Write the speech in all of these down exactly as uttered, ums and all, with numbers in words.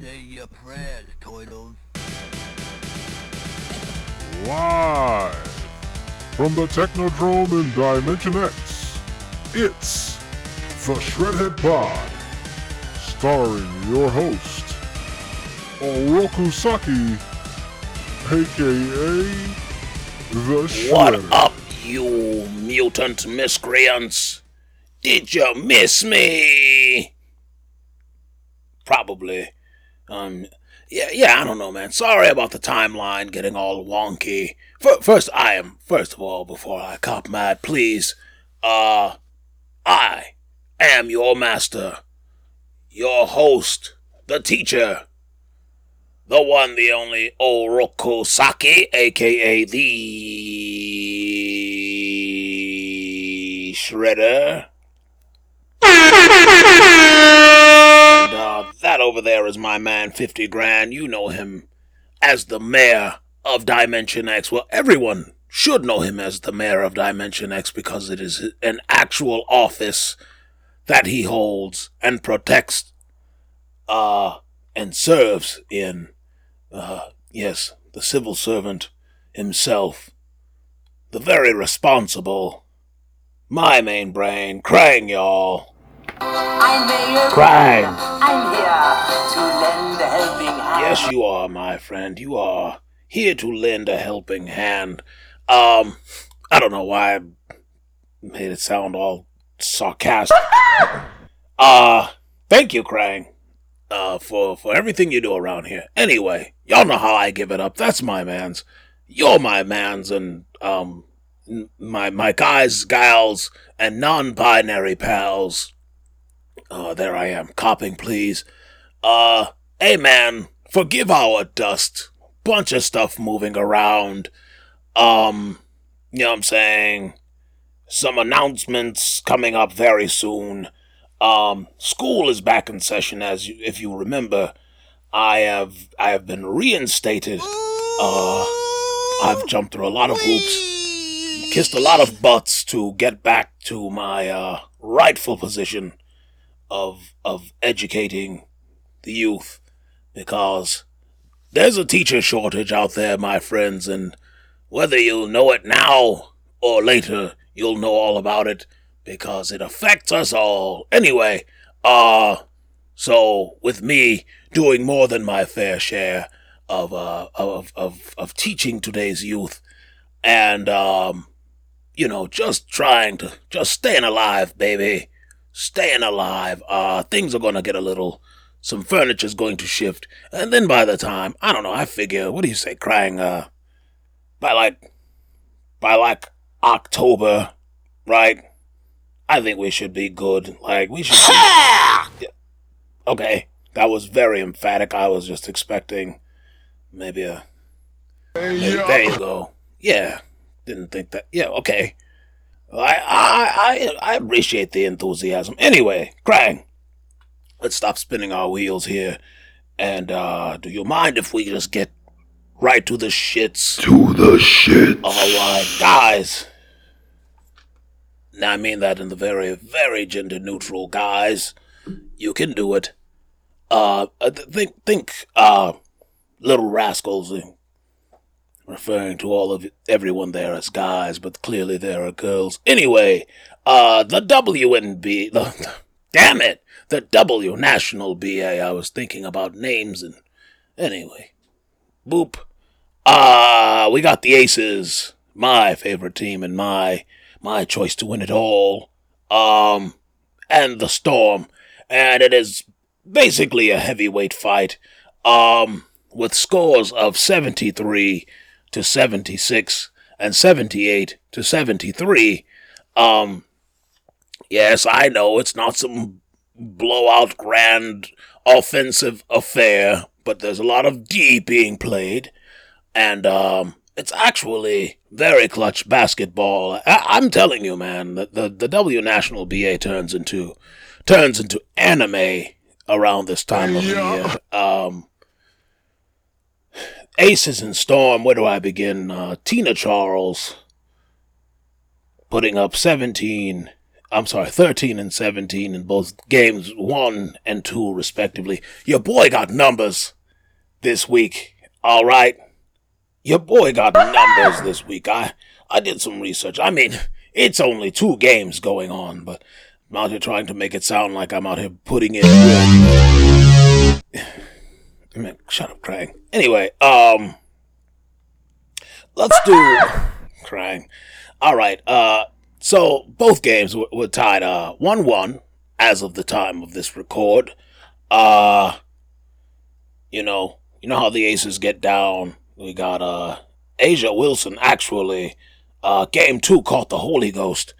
Say your prayers, Toidles. Live from the Technodrome in Dimension X, it's The Shredhead Pod, starring your host, Oroku Saki, a k a. The Shredder. What up, you mutant miscreants? Did you miss me? Probably. Um, yeah, yeah, I don't know, man. Sorry about the timeline getting all wonky. First, I am, first of all, before I cop mad, please, uh, I am your master, your host, the teacher, the one, the only Oroku Saki, a k a the Shredder. And, uh, that over there is my man, fifty grand. You know him as the mayor of Dimension X. Well, everyone should know him as the mayor of Dimension X because it is an actual office that he holds and protects, uh, and serves in. Uh, yes, the civil servant himself. The very responsible, my main brain, Krang, y'all. I'm Mayor Krang. I'm here to lend a helping hand. Yes, you are, my friend. You are here to lend a helping hand. Um, I don't know why I made it sound all sarcastic. uh, thank you, Krang, uh, for, for everything you do around here. Anyway, y'all know how I give it up. That's my man's. You're my man's, and, um, my, my guys, gals, and non-binary pals. Uh, there I am, copping, please. Uh, hey man, forgive our dust. Bunch of stuff moving around. Um, you know what I'm saying? Some announcements coming up very soon. Um, school is back in session, as you, if you remember. I have, I have been reinstated. Uh, I've jumped through a lot of hoops, kissed a lot of butts to get back to my, uh, rightful position of of educating the youth, because there's a teacher shortage out there, my friends, and whether you'll know it now or later, you'll know all about it, because it affects us all. Anyway, uh, so with me doing more than my fair share of, uh, of, of, of teaching today's youth, and, um, you know, just trying to, just staying alive, baby. Staying alive, uh, things are gonna get a little, some furniture's going to shift, and then by the time, I don't know, I figure, what do you say, Krang, uh, by like, by like, October, right, I think we should be good, like, we should be, yeah. Okay, that was very emphatic, I was just expecting, maybe a, hey, maybe, there you go, yeah, didn't think that, yeah, okay. I, I, I appreciate the enthusiasm. Anyway, Krang, let's stop spinning our wheels here. And, uh, do you mind if we just get right to the shits? To the shits. Alright, guys. Now, I mean that in the very, very gender-neutral, guys. You can do it. Uh, think, think, uh, little rascals, referring to all of everyone there as guys, but clearly there are girls. Anyway, uh, the W N B, the, damn it, the W National B A, I was thinking about names and, anyway, boop. Uh, we got the Aces, my favorite team and my, my choice to win it all, um, and the Storm, and it is basically a heavyweight fight, um, with scores of seventy-three to seventy-six and seventy-eight to seventy-three. Um, yes, I know it's not some blowout grand offensive affair, but there's a lot of D being played, and um, it's actually very clutch basketball. I- I'm telling you, man, the, the the W National B A turns into turns into anime around this time of yeah. the year. Um, Aces and Storm, where do I begin? Uh, Tina Charles putting up seventeen, I'm sorry, thirteen and seventeen in both games one and two, respectively. Your boy got numbers this week, all right? Your boy got numbers this week. I, I did some research. I mean, it's only two games going on, but I'm out here trying to make it sound like I'm out here putting in... I mean, shut up, Krang. Anyway, um... let's do... Krang. All right, uh... so, both games were, were tied uh, one one as of the time of this record. Uh, you know, you know how the Aces get down. We got uh, Asia Wilson, actually. Uh, game two caught the Holy Ghost.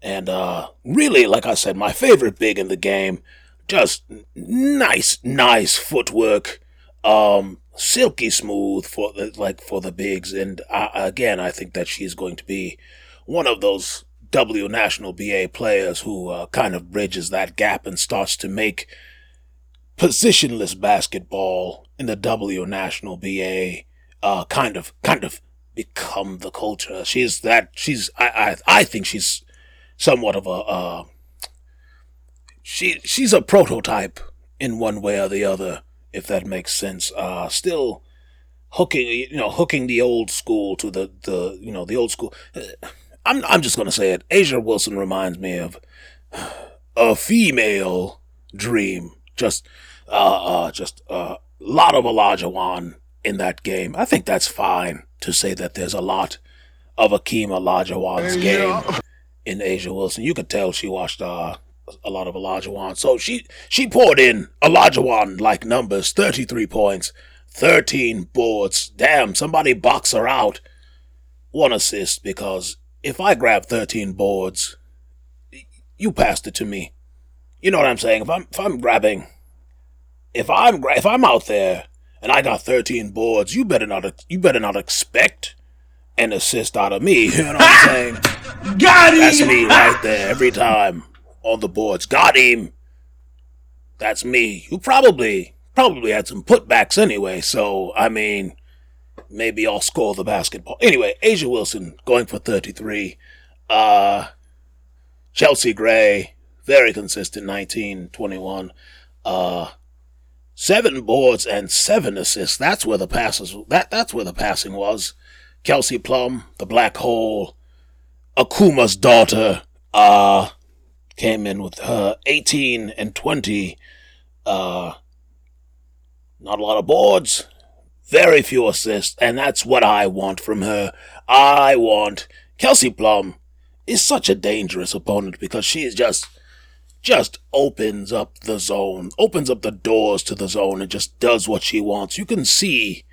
And uh, really, like I said, my favorite big in the game. Just nice, nice footwork. Um, silky smooth for the, like for the bigs. And I, again, I think that she's going to be one of those W National B A players who uh, kind of bridges that gap and starts to make positionless basketball in the W National B A uh, kind of kind of become the culture. She's that she's I I, I think she's somewhat of a uh, she she's a prototype in one way or the other, if that makes sense. Uh, still hooking you know hooking the old school to the, the you know the old school. I'm I'm just gonna say it. Asia Wilson reminds me of a female dream. Just uh, uh just a uh, lot of Olajuwon in that game. I think that's fine to say that there's a lot of Akeem Olajuwon's hey, game yeah. in Asia Wilson. You could tell she watched uh, a lot of Olajuwon. So she she poured in Olajuwon like numbers, thirty-three points, thirteen boards. Damn, somebody box her out. One assist, because if I grab thirteen boards, you passed it to me. You know what I'm saying? If I'm if I'm grabbing, if I'm if I'm out there and I got thirteen boards, you better not you better not expect an assist out of me. You know what I'm saying? Got him. That's me right there every time on the boards. Got him. That's me. You probably probably had some putbacks anyway. So I mean. Maybe I'll score the basketball. Anyway, Asia Wilson going for thirty-three. Uh, Chelsea Gray, very consistent, nineteen, twenty-one. Uh, seven boards and seven assists. That's where the passes. That that's where the passing was. Kelsey Plum, the black hole. Akuma's daughter uh, came in with her eighteen and twenty. Uh, not a lot of boards. Very few assists, and that's what I want from her. I want... Kelsey Plum is such a dangerous opponent because she just, just opens up the zone, opens up the doors to the zone and just does what she wants. You can see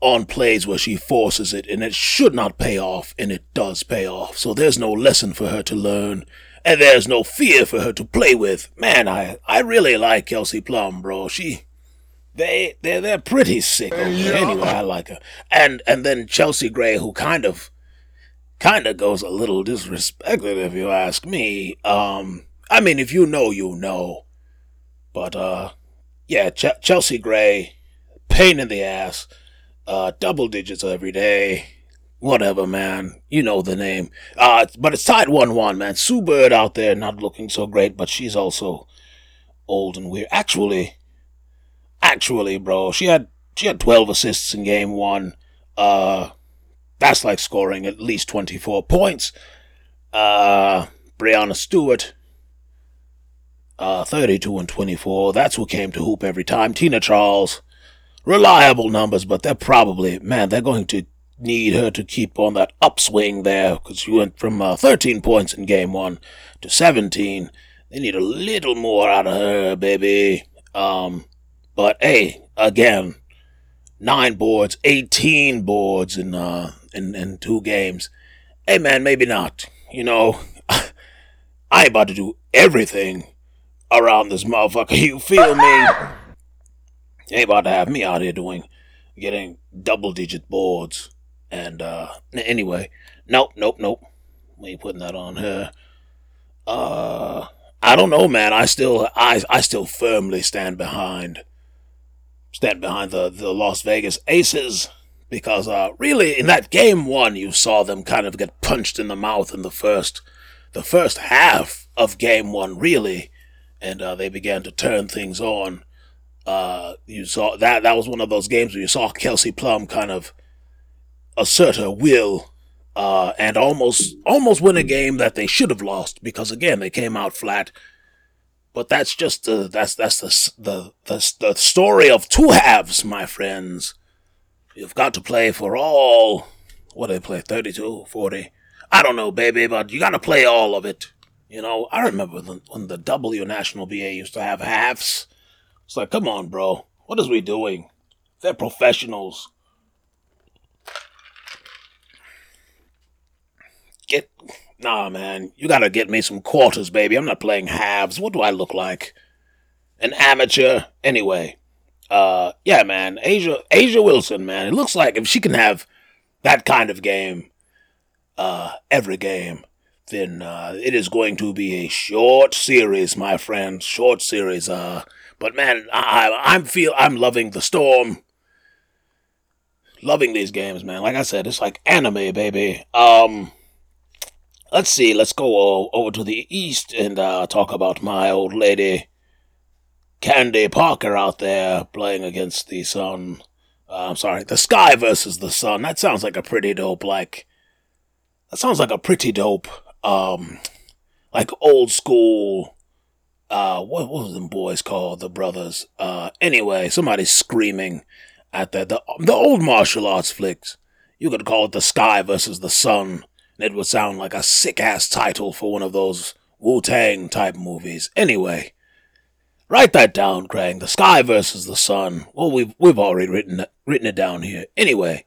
on plays where she forces it, and it should not pay off, and it does pay off. So there's no lesson for her to learn, and there's no fear for her to play with. Man, I, I really like Kelsey Plum, bro. She... They, they're, they're pretty sick. Okay? Anyway, I like her. And and then Chelsea Gray, who kind of kind of goes a little disrespected, if you ask me. Um, I mean, if you know, you know. But, uh, yeah, Ch- Chelsea Gray, pain in the ass, uh, double digits every day, whatever, man. You know the name. Uh, but it's tied one one, man. Sue Bird out there not looking so great, but she's also old and weird. Actually... Actually, bro, she had she had twelve assists in game one. Uh, that's like scoring at least twenty-four points. Uh, Breonna Stewart, uh, thirty-two and twenty-four. That's who came to hoop every time. Tina Charles, reliable numbers, but they're probably, man, they're going to need her to keep on that upswing there because she went from uh, thirteen points in game one to seventeen. They need a little more out of her, baby. Um... But, hey, again, nine boards, eighteen boards in, uh, in in two games. Hey, man, maybe not. You know, I ain't about to do everything around this motherfucker. You feel me? You ain't about to have me out here doing, getting double-digit boards. And, uh, anyway, nope, nope, nope. We ain't putting that on her. Uh, I don't know, man. I still, I, I still firmly stand behind... stand behind the, the Las Vegas Aces, because uh, really, in that game one, you saw them kind of get punched in the mouth in the first the first half of game one, really, and uh, they began to turn things on. Uh, you saw that that was one of those games where you saw Kelsey Plum kind of assert her will uh, and almost almost win a game that they should have lost, because again they came out flat. But that's just the that's that's the the the, the story of two halves, my friends. You've got to play for all. What do they play? thirty-two, forty I don't know, baby, but you got to play all of it. You know, I remember the, when the W National B A used to have halves. It's like, come on, bro. What is we doing? They're professionals. Get, nah, man. You got to get me some quarters, baby. I'm not playing halves. What do I look like? An amateur? Anyway. Uh, yeah, man. Asia, Asia Wilson, man. It looks like if she can have that kind of game, uh, every game, then, uh, it is going to be a short series, my friends. Short series, uh... But man, I, I'm feel I'm loving the Storm, loving these games, man. Like I said, it's like anime, baby. Um, let's see, let's go over to the East and uh, talk about my old lady, Candace Parker, out there playing against the Sun. Uh, I'm sorry, the Sky versus the Sun. That sounds like a pretty dope. Like that sounds like a pretty dope. Um, like old school. Uh, what, what was them boys called? The brothers. Uh, anyway, somebody's screaming at the, the, the old martial arts flicks. You could call it The Sky versus the Sun, and it would sound like a sick-ass title for one of those Wu-Tang type movies. Anyway, write that down, Krang. The Sky versus the Sun. Well, we've, we've already written, written it down here. Anyway,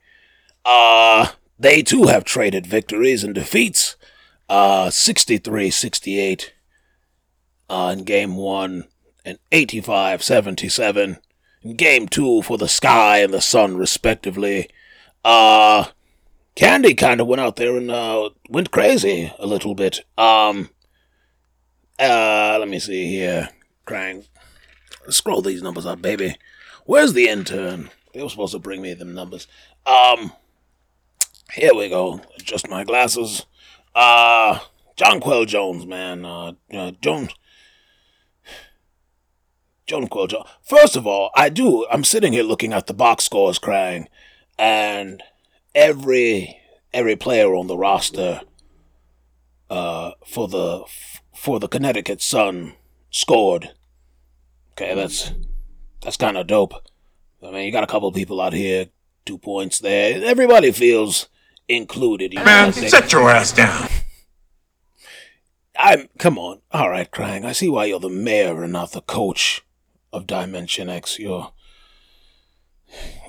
uh, they too have traded victories and defeats. Uh, sixty-three sixty-eight Uh, in game one, and eighty-five seventy-seven in game two for the Sky and the Sun, respectively. Uh, Candy kind of went out there and uh, went crazy a little bit. Um, uh, let me see here, Krang. Scroll these numbers up, baby. Where's the intern? They were supposed to bring me them numbers. Um, here we go. Adjust my glasses. Uh, Jonquel Jones, man. Uh, uh Jones. Jonquel Jones. First of all, I do. I'm sitting here looking at the box scores, Krang, and every every player on the roster uh, for the for the Connecticut Sun scored. Okay, that's that's kind of dope. I mean, you got a couple of people out here, two points there. Everybody feels included. You man, know, sit your ass down. I'm come on. All right, Krang. I see why you're the mayor and not the coach of Dimension X. Your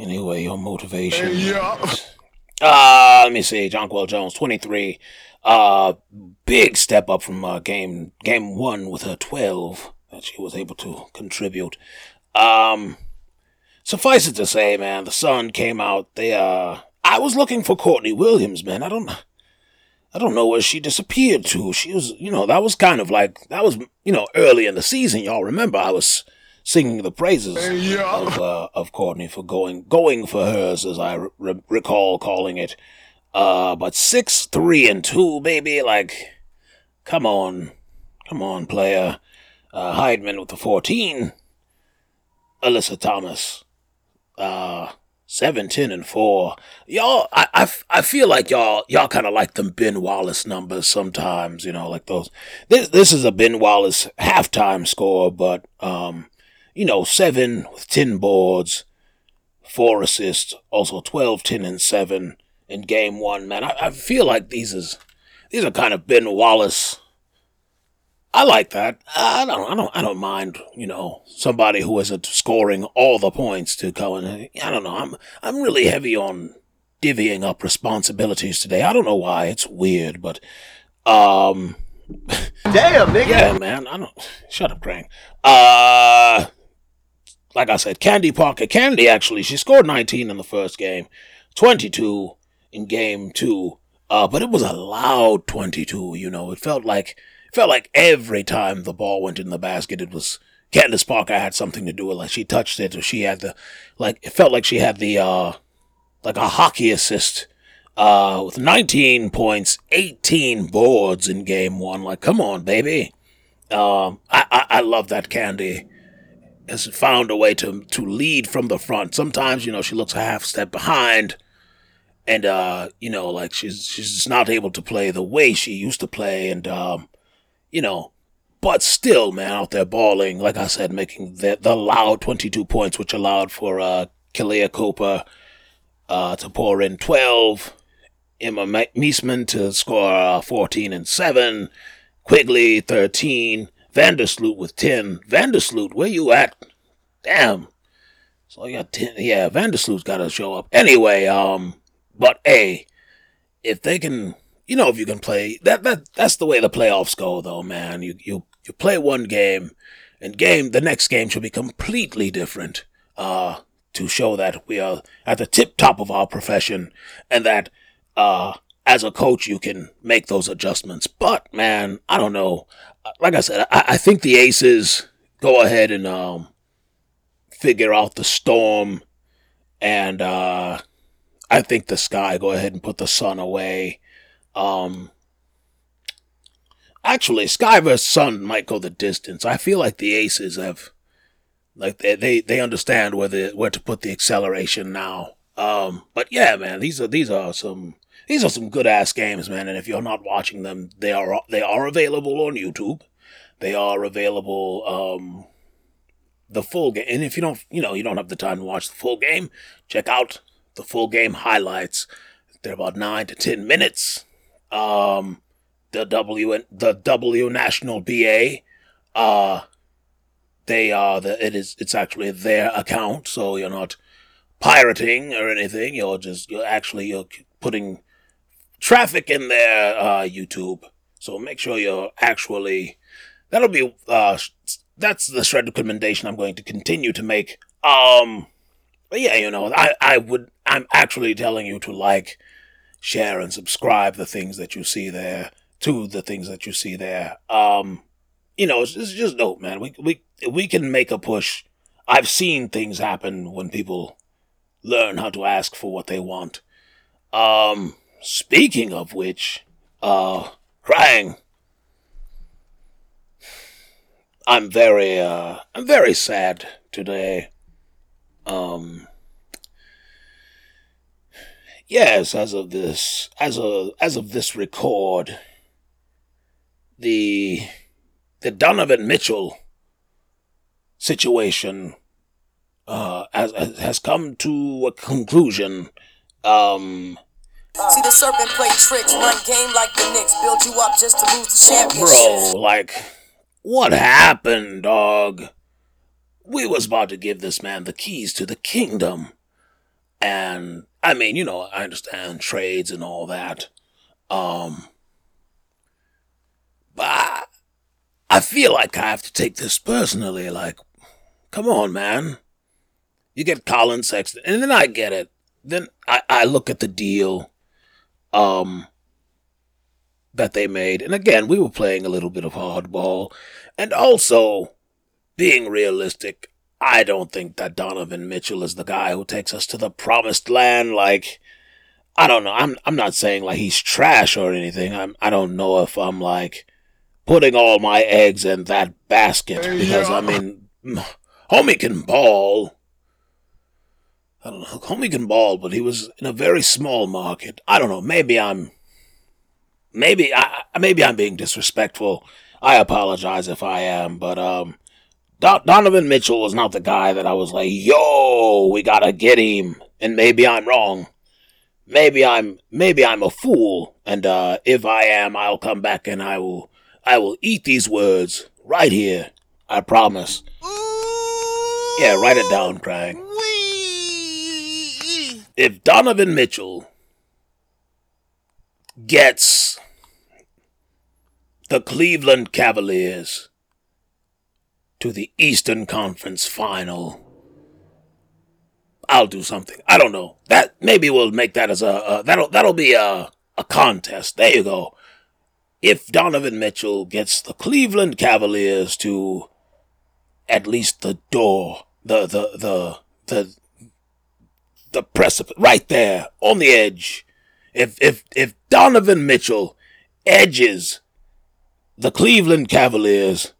anyway, your motivation. Hey, yeah. Uh, let me see. Jonquel Jones, twenty-three Uh, big step up from uh, game game one with her twelve that she was able to contribute. Um, suffice it to say, man, the Sun came out. They uh, I was looking for Courtney Williams, man. I don't. I don't know where she disappeared to. She was, you know, that was kind of like, that was, you know, early in the season. Y'all remember I was singing the praises yeah. of uh, of Courtney for going going for hers, as I re- recall calling it. Uh, but six, three, and two, baby, like, come on, come on, player. Uh, Heidman with the fourteen Alyssa Thomas, uh. seven, ten, and four Y'all, I, I, I feel like y'all y'all kind of like them Ben Wallace numbers sometimes, you know, like those. This this is a Ben Wallace halftime score, but, um, you know, seven with ten boards, four assists, also twelve, ten, and seven in game one. Man, I, I feel like these is these are kind of Ben Wallace. I like that. I don't. I don't. I don't mind. You know, somebody who isn't scoring all the points to go and. I don't know. I'm. I'm really heavy on divvying up responsibilities today. I don't know why. It's weird, but. Um. Damn, nigga. Yeah, man. I don't. Shut up, Krang. Uh. Like I said, Candy Parker. Candy actually. She scored nineteen in the first game, twenty-two in game two. Uh, but it was a loud twenty-two. You know, it felt like. Felt like every time the ball went in the basket, it was Candace Parker had something to do with it. Like she touched it, or she had the, like it felt like she had the, uh, like a hockey assist uh, with nineteen points, eighteen boards in game one. Like, come on, baby. Um, I, I, I love that Candy has found a way to to lead from the front. Sometimes, you know, she looks a half step behind, and uh, you know, like she's she's not able to play the way she used to play, and um, you know, but still, man, out there balling. Like I said, making the the loud twenty-two points, which allowed for uh, Kalia Koper uh, to pour in twelve, Emma Meesman to score uh, fourteen and seven, Quigley thirteen. Vandersloot with ten. Vandersloot, where you at? Damn. So I got ten. Yeah, Vandersloot's got to show up. Anyway, um, but hey, if they can, you know, if you can play, that that that's the way the playoffs go, though, man. You you you play one game, and game the next game should be completely different. Uh, to show that we are at the tip top of our profession, and that uh, as a coach, you can make those adjustments. But man, I don't know. Like I said, I, I think the Aces go ahead and um, figure out the Storm, and uh, I think the Sky go ahead and put the Sun away. Um, actually, Sky versus Sun might go the distance. I feel like the Aces have, like they they, they understand where the where to put the acceleration now. Um, but yeah, man, these are these are some. These are some good-ass games, man, and if you're not watching them, they are they are available on YouTube. They are available, um, the full game. And if you don't, you know, you don't have the time to watch the full game, check out the full game highlights. They're about nine to ten minutes. Um, the W the W National B A, uh, they are the it is it's actually their account, so you're not pirating or anything. You're just you're actually you're putting traffic in their uh, YouTube, so make sure you're actually, that'll be, uh, that's the shred recommendation I'm going to continue to make, um, but yeah, you know, I, I would, I'm actually telling you to like, share, and subscribe the things that you see there, to the things that you see there, um, you know, it's, it's just dope, man, we, we, we can make a push. I've seen things happen when people learn how to ask for what they want. Um, speaking of which, uh, Krang, I'm very, uh, I'm very sad today. Um, yes, as of this, as of, as of this record, the, the Donovan Mitchell situation, uh, has, has come to a conclusion. Um, See the serpent play tricks, run game like the Knicks, build you up just to lose the championship. Bro, like, what happened, dog? We was about to give this man the keys to the kingdom. And, I mean, you know, I understand trades and all that. Um, but I, I feel like I have to take this personally. Like, come on, man. You get Colin Sexton, and then I get it. Then I, I look at the deal um, that they made. And again, we were playing a little bit of hardball. And also, being realistic, I don't think that Donovan Mitchell is the guy who takes us to the promised land. Like, I don't know. I'm I'm not saying, like, he's trash or anything. I'm, I don't know if I'm, like, putting all my eggs in that basket. Because, I mean, homie can ball. I don't know, homie can ball, but he was in a very small market. I don't know, maybe I'm, maybe, I, maybe I'm being disrespectful. I apologize if I am, but, um, Do- Donovan Mitchell was not the guy that I was like, yo, we gotta get him, and maybe I'm wrong. Maybe I'm, maybe I'm a fool, and, uh, if I am, I'll come back and I will, I will eat these words right here. I promise. Yeah, write it down, Krang. If Donovan Mitchell gets the Cleveland Cavaliers to the Eastern Conference Final, I'll do something. I don't know. That maybe we'll make that as a uh, that'll that'll be a a contest. There you go. If Donovan Mitchell gets the Cleveland Cavaliers to at least the door, the the the the. the precipice, right there, on the edge, if if if Donovan Mitchell edges the Cleveland Cavaliers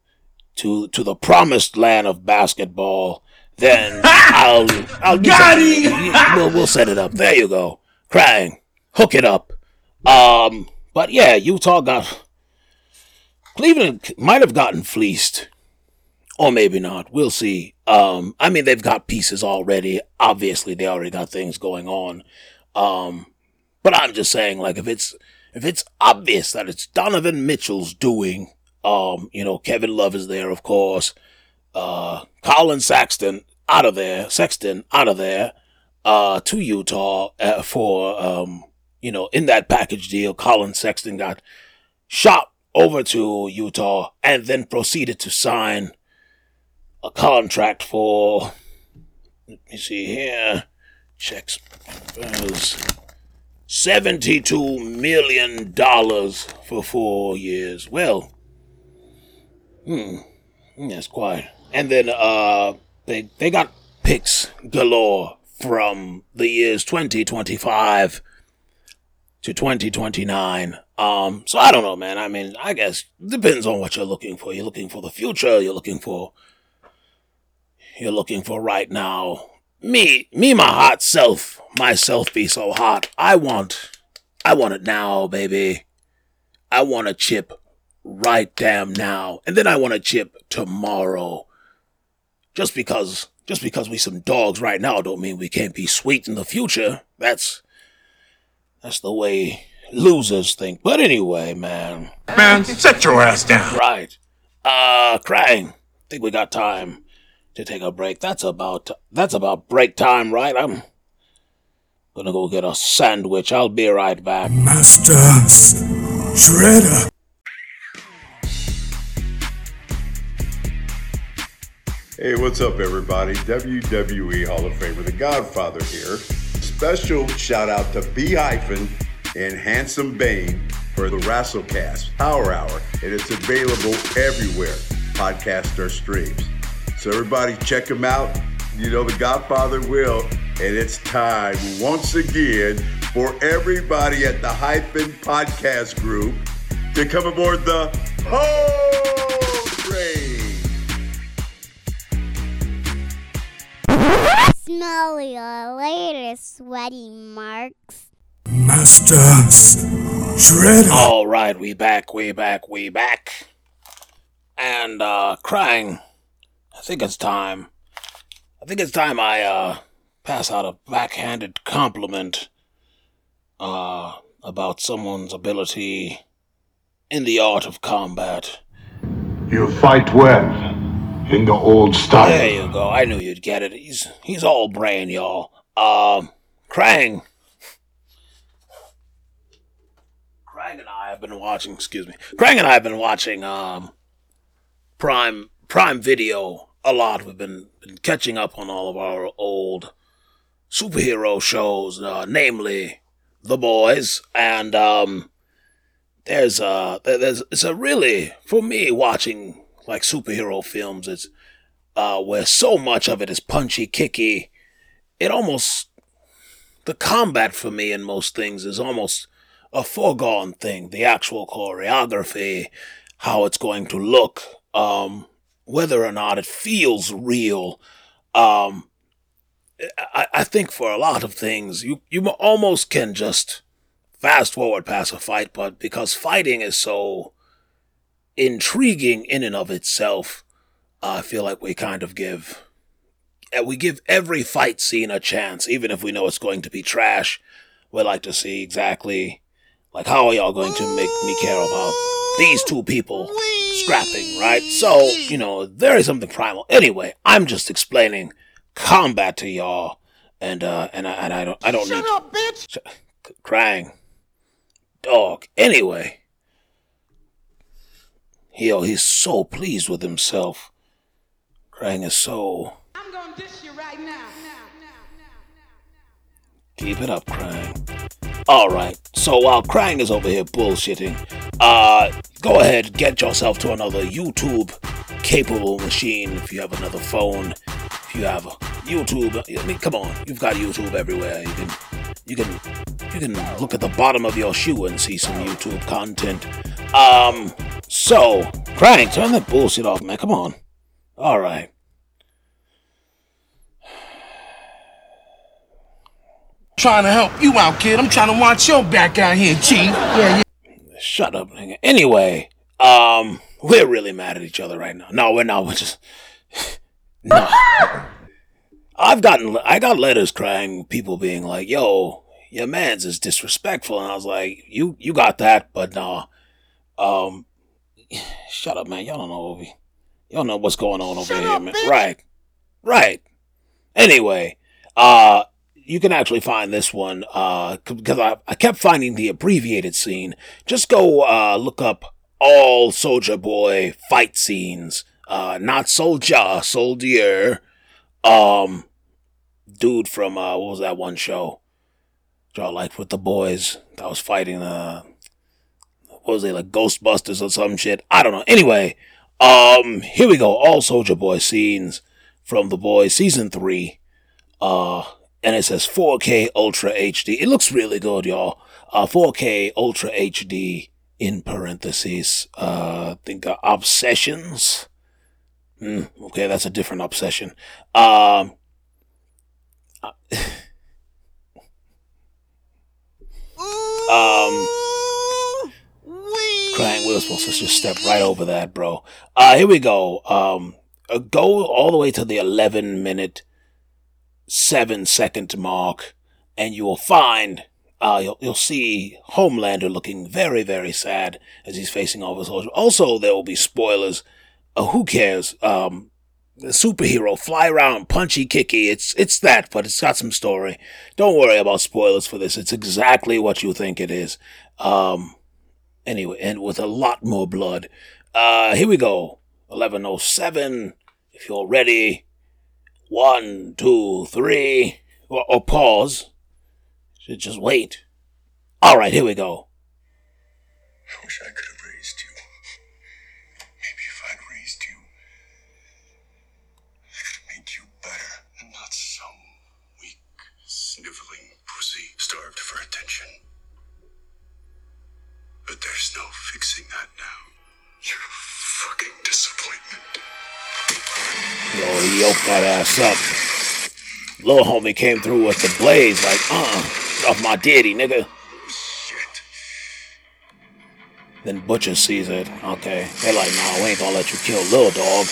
to to the promised land of basketball, then I'll I'll got it. We'll, we'll set it up. There you go, Krang. Hook it up. Um, but yeah, Utah got Cleveland might have gotten fleeced, or maybe not. We'll see. Um, I mean, they've got pieces already. Obviously, they already got things going on. Um, but I'm just saying, like, if it's if it's obvious that it's Donovan Mitchell's doing, um, you know, Kevin Love is there, of course. Uh, Colin Sexton out of there, Sexton out of there, uh, to Utah uh, for, um, you know, in that package deal, Colin Sexton got shot over to Utah and then proceeded to sign a contract for, let me see here, checks, seventy-two million dollars for four years. Well, hmm, that's quite. And then uh, they they got picks galore from the years twenty twenty-five to twenty twenty-nine. Um, so I don't know, man. I mean, I guess it depends on what you're looking for. You're looking for the future. You're looking for you're looking for right now. Me, me, my hot self, myself be so hot. I want, I want it now, baby. I want a chip right damn now. And then I want a chip tomorrow. Just because just because we some dogs right now don't mean we can't be sweet in the future. That's that's the way losers think. But anyway, man. Man, sit your ass down. Right. Uh Krang. I think we got time to take a break. That's about that's about break time, right? I'm gonna go get a sandwich. I'll be right back. Master Shredder. Hey, what's up, everybody? W W E Hall of Famer, The Godfather here. Special shout out to B Hyphen and Handsome Bane for the Wrestlecast Power Hour, and it's available everywhere, podcasts or streams. So everybody, check them out. You know, The Godfather will, and it's time once again for everybody at the Hyphen Podcast Group to come aboard the whole train. Smell you later, sweaty marks. Master Shredder. All right, we back, we back, we back. And, uh, Krang, I think it's time. I think it's time I, uh, pass out a backhanded compliment, uh, about someone's ability in the art of combat. You fight well. In the old style. There you go. I knew you'd get it. He's he's all brain, y'all. Um, Krang. Krang and I have been watching. Excuse me. Krang and I have been watching um, Prime Prime Video a lot. We've been, been catching up on all of our old superhero shows, uh, namely The Boys, and um, there's uh there's it's a really for me watching. Like superhero films, it's uh, where so much of it is punchy, kicky. It almost, the combat for me in most things is almost a foregone thing. The actual choreography, how it's going to look, um, whether or not it feels real. Um, I, I think for a lot of things, you, you almost can just fast forward past a fight, but because fighting is so intriguing in and of itself, uh, I feel like we kind of give we give every fight scene a chance, even if we know it's going to be trash. We like to see exactly, like, how are y'all going to make me care about these two people scrapping, right? So, you know, there is something primal. Anyway, I'm just explaining combat to y'all, and uh, and I and I don't I don't shut need up, to, bitch. Sh- Krang, dog. Anyway. Yo, he's so pleased with himself. Krang is so... I'm gonna dish you right now. Now, now, now, now. Keep it up, Krang. Alright, so while Krang is over here bullshitting, uh, go ahead, get yourself to another YouTube-capable machine if you have another phone. If you have YouTube, I mean, come on, you've got YouTube everywhere. You can You can you can look at the bottom of your shoe and see some YouTube content. Um, so, Krang, turn that bullshit off, man. Come on. All right. Trying to help you out, kid. I'm trying to watch your back out here, Chief. Yeah, yeah. Shut up, nigga. Anyway, um, we're really mad at each other right now. No, we're not. We're just... no. I've gotten... I got letters crying, people being like, yo, your man's is disrespectful. And I was like, you you got that, but nah. Um, shut up, man. Y'all don't know, Obi. Y'all know what's going on over shut here, up, man. Bitch. Right. Right. Anyway, uh... you can actually find this one, uh, because I, I kept finding the abbreviated scene. Just go, uh, look up all Soldier Boy fight scenes. Uh, not Soldier, Soldier. Um, dude from, uh, what was that one show y'all liked with the boys that was fighting, uh, what was it, like Ghostbusters or some shit? I don't know. Anyway, um, here we go. All Soldier Boy scenes from The Boys, season three. Uh, And it says four K Ultra H D. It looks really good, y'all. Uh, four K Ultra H D in parentheses. Uh, I think uh, obsessions. Mm, okay, that's a different obsession. Um, uh, um, Krang, we were supposed to just step right over that, bro. Uh, here we go. Um, uh, go all the way to the eleven minute. seven second mark, and you will find uh you'll, you'll see Homelander looking very, very sad as he's facing off his soldier. Also, there will be spoilers. Uh, who cares? Um the superhero fly around, punchy, kicky. It's it's that, but it's got some story. Don't worry about spoilers for this. It's exactly what you think it is. Um anyway, and with a lot more blood. Uh here we go. eleven oh seven, if you're ready. One, two, three, or, or pause. Should just wait. All right, here we go. I wish I could have raised you. Maybe if I'd raised you, I could have made you better and not some weak, sniveling pussy starved for attention. But there's no fixing that now. You're a fucking disappointment. Yo, he yoked that ass up. Little homie came through with the blades, like, uh-uh, off my deity, nigga. Shit. Then Butcher sees it. Okay. They're like, nah, we ain't gonna let you kill Lil Dog.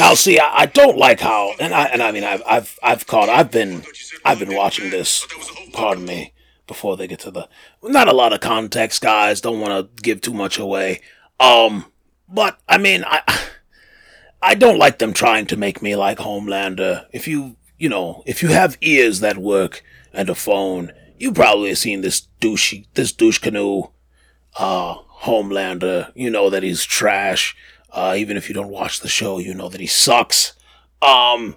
Now, see, I, I don't like how, and I, and I mean, I've, I've, I've caught, I've been, I've been watching this. Pardon me. Before they get to the... Not a lot of context, guys. Don't want to give too much away. Um, but, I mean, I I don't like them trying to make me like Homelander. If you, you know, if you have ears that work and a phone, you probably have seen this douche, this douche canoe uh, Homelander. You know that he's trash. Uh, even if you don't watch the show, you know that he sucks. Um,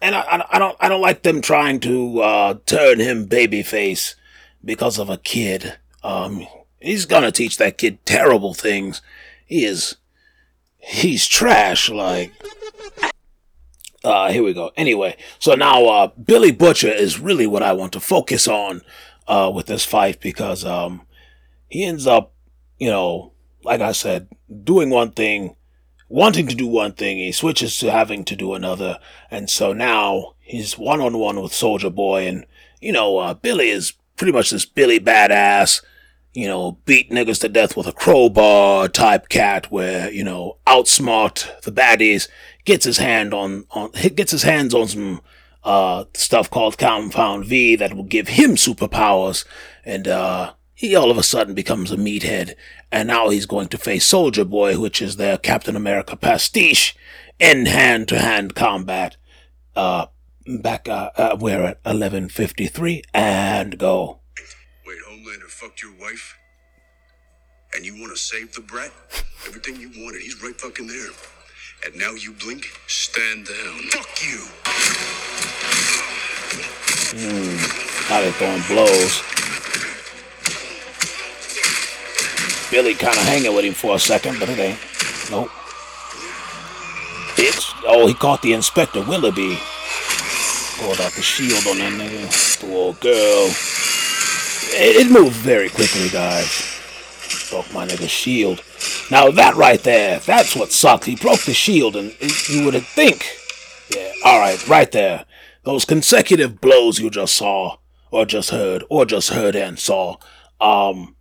and I, I don't I don't like them trying to uh, turn him babyface because of a kid. Um, he's gonna teach that kid terrible things. He is, he's trash, like, uh, here we go. Anyway, so now, uh, Billy Butcher is really what I want to focus on, uh, with this fight, because, um, he ends up, you know, like I said, doing one thing, wanting to do one thing, he switches to having to do another, and so now, he's one-on-one with Soldier Boy, and, you know, uh, Billy is pretty much this Billy badass, you know, beat niggas to death with a crowbar type cat where, you know, outsmart the baddies, gets his hand on, on gets his hands on some uh stuff called Compound V that will give him superpowers, and uh he all of a sudden becomes a meathead, and now he's going to face Soldier Boy, which is their Captain America pastiche in hand-to-hand combat. Uh Back uh, uh we're at eleven fifty three and go. Wait, Homelander fucked your wife, and you want to save the brat? Everything you wanted, he's right fucking there. And now you blink, stand down. Fuck you. Hmm. Now they're throwing blows. Billy kind of hanging with him for a second, but it ain't. Nope. Bitch. Oh, he caught the Inspector Willoughby. pulled out the shield on that nigga. The little girl. It, it moved very quickly, guys. Broke my nigga's shield. Now that right there, that's what sucked. He broke the shield, and it, you would think... Yeah, alright, right there. Those consecutive blows you just saw, or just heard, or just heard and saw. Um,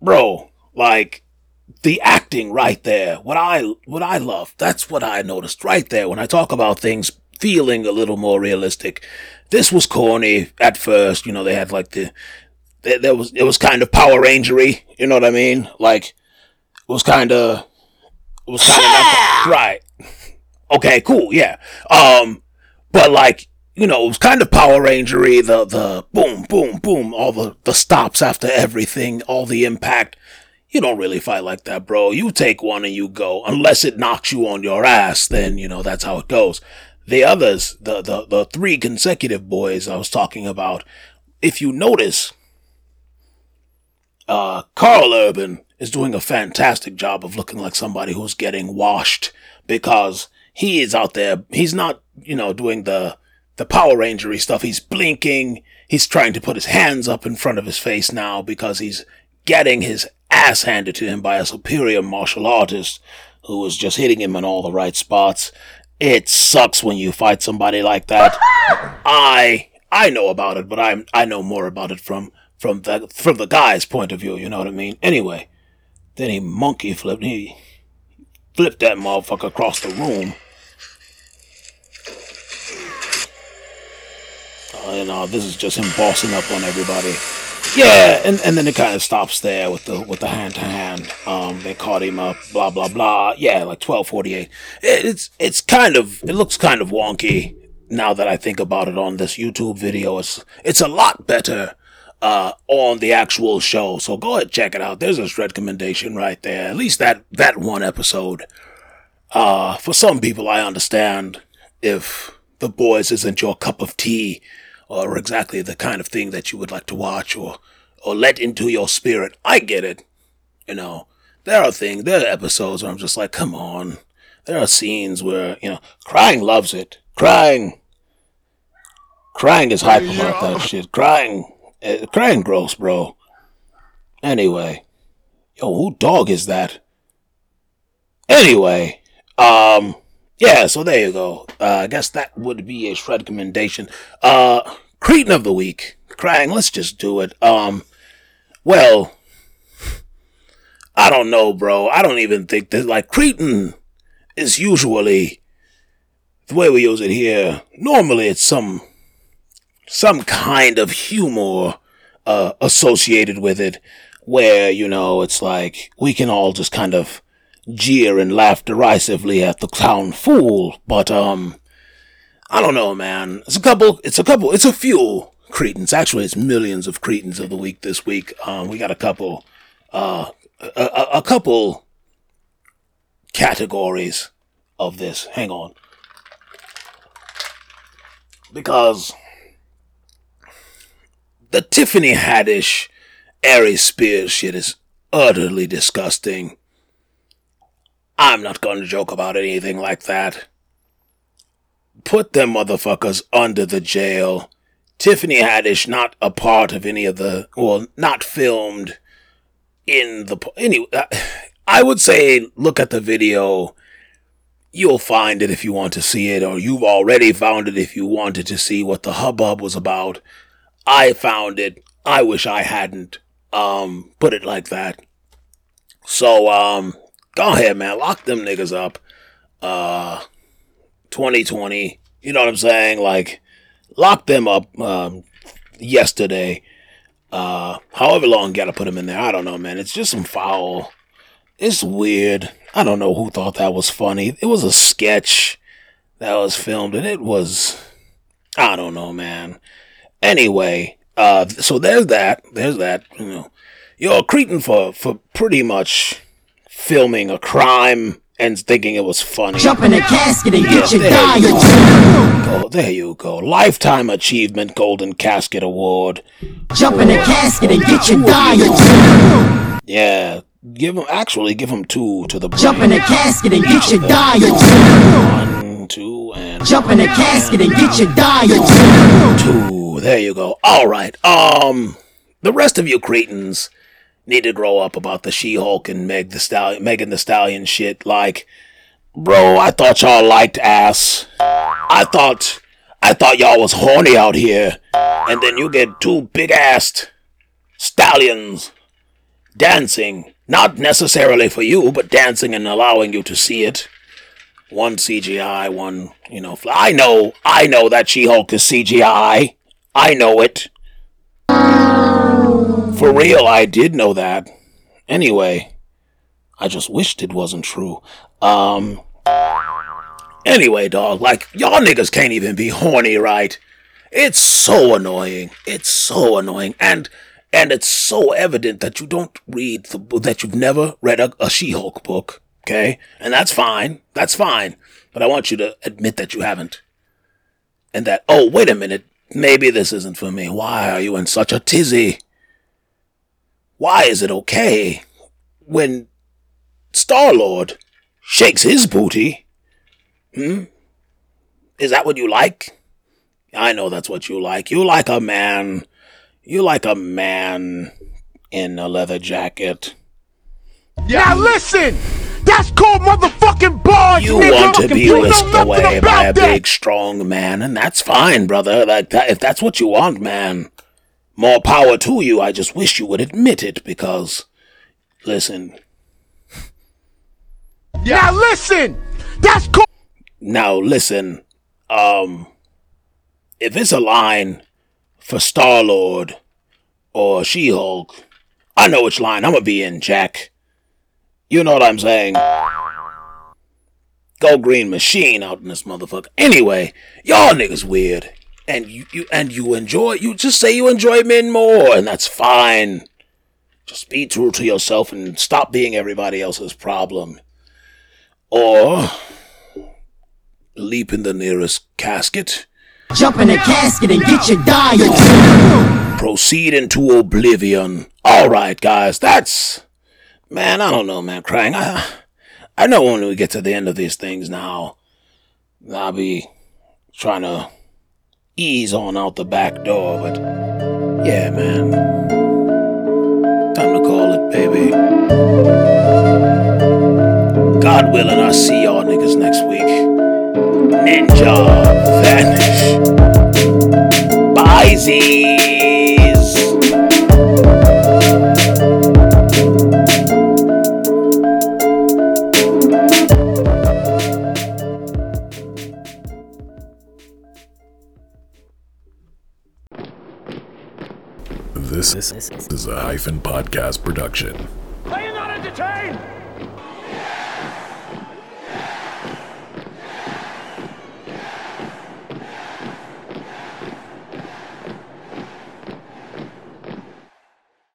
bro, like... The acting right there, what I what I love, that's what I noticed right there when I talk about things feeling a little more realistic. This was corny at first, you know, they had like the, there, there was, it was kind of Power Rangery, you know what I mean? Like, it was kind of, it was kind of, yeah! Like, right. Okay, cool, yeah. Um, but like, you know, it was kind of Power Rangery, the, the boom, boom, boom, all the, the stops after everything, all the impact. You don't really fight like that, bro. You take one and you go. Unless it knocks you on your ass, then, you know, that's how it goes. The others, the, the, the three consecutive boys I was talking about, if you notice, uh, Carl Urban is doing a fantastic job of looking like somebody who's getting washed because he is out there. He's not, you know, doing the, the Power Rangery stuff. He's blinking. He's trying to put his hands up in front of his face now because he's getting his ass handed to him by a superior martial artist who was just hitting him in all the right spots. It sucks when you fight somebody like that. I I know about it, but I I know more about it from from the from the guy's point of view. You know what I mean? Anyway, then he monkey flipped. He flipped that motherfucker across the room. Uh, you know, this is just him bossing up on everybody. Yeah, and, and then it kind of stops there with the with the hand to hand. Um, they caught him up, blah blah blah. Yeah, like twelve forty eight. It's it's kind of it looks kind of wonky now that I think about it on this YouTube video. It's it's a lot better uh on the actual show. So go ahead, check it out. There's this recommendation right there. At least that that one episode. Uh, for some people, I understand if The Boys isn't your cup of tea, or exactly the kind of thing that you would like to watch or, or let into your spirit. I get it. You know, there are things, there are episodes where I'm just like, come on. There are scenes where, you know, Krang loves it. Krang. Krang is hype about that shit. Krang. Uh, Krang gross, bro. Anyway. Yo, who dog is that? Anyway. Um... Yeah, so there you go. Uh, I guess that would be a shredcommendation. Uh, Cretan of the Week. Krang, let's just do it. Um, well, I don't know, bro. I don't even think that, like, Cretan is usually, the way we use it here, normally it's some, some kind of humor uh, associated with it, where, you know, it's like, we can all just kind of jeer and laugh derisively at the clown fool, but, um, I don't know, man. It's a couple, it's a couple, it's a few Cretans. Actually, it's millions of Cretans of the week this week. Um, we got a couple, uh, a, a, a couple categories of this. Hang on. Because the Tiffany Haddish, Aries Spears shit is utterly disgusting. I'm not going to joke about anything like that. Put them motherfuckers under the jail. Tiffany Haddish not a part of any of the... Well, not filmed in the... Anyway, I would say look at the video. You'll find it if you want to see it, or you've already found it if you wanted to see what the hubbub was about. I found it. I wish I hadn't. Um, put it like that. So, um... Go ahead, man. Lock them niggas up. Uh, twenty twenty. You know what I'm saying? Like, lock them up, um, yesterday. Uh, however long you gotta put them in there. I don't know, man. It's just some foul. It's weird. I don't know who thought that was funny. It was a sketch that was filmed, and it was... I don't know, man. Anyway, uh, so there's that. There's that. You know, you're a cretin for, for pretty much... filming a crime and thinking it was funny. Jump in a casket and get your dial. There you go. Lifetime Achievement Golden Casket Award. Jump in a casket and get your dial. Yeah, give them. Actually, give them two to the. Jump in a casket and get your dial. One, two, and. jump in a casket and get your die on. Two. There you go. All right. Um, the rest of you cretins need to grow up about the She-Hulk and Meg the Stallion, Megan the Stallion shit. Like, bro, I thought y'all liked ass. I thought, I thought y'all was horny out here. And then you get two big-assed stallions dancing. Not necessarily for you, but dancing and allowing you to see it. One C G I, one, you know, fly. I know, I know that She-Hulk is C G I. I know it. For real, I did know that. Anyway, I just wished it wasn't true. Um, anyway, dog, like, y'all niggas can't even be horny, right? It's so annoying. It's so annoying. And, and it's so evident that you don't read the book, that you've never read a, a She-Hulk book. Okay? And that's fine. That's fine. But I want you to admit that you haven't. And that, oh, wait a minute. Maybe this isn't for me. Why are you in such a tizzy? Why is it okay when Star-Lord shakes his booty? Hmm? Is that what you like? I know that's what you like. You like a man. You like a man in a leather jacket. Now listen! That's called motherfucking bars, you nigga. Want to be whisked away by a that. Big, strong man, and that's fine, brother. Like that, if that's what you want, man, more power to you. I just wish you would admit it, because, listen. Now listen! That's called... Now listen, um... if it's a line for Star-Lord or She-Hulk, I know which line I'm gonna be in, Jack. You know what I'm saying? Go green machine out in this motherfucker. Anyway, y'all niggas weird. And you, you and you enjoy, you just say you enjoy men more, and that's fine. Just be true to yourself and stop being everybody else's problem. Or leap in the nearest casket. Jump in a casket and get your die on. Proceed into oblivion. Alright, guys, that's... Man, I don't know, man, Krang. I, I know when we get to the end of these things now, I'll be trying to ease on out the back door, but yeah, man. Time to call it, baby. God willing, I'll see y'all niggas next week. Ninja vanish. Bye, Z. This is a Hyphen Podcast production. Are you not entertained?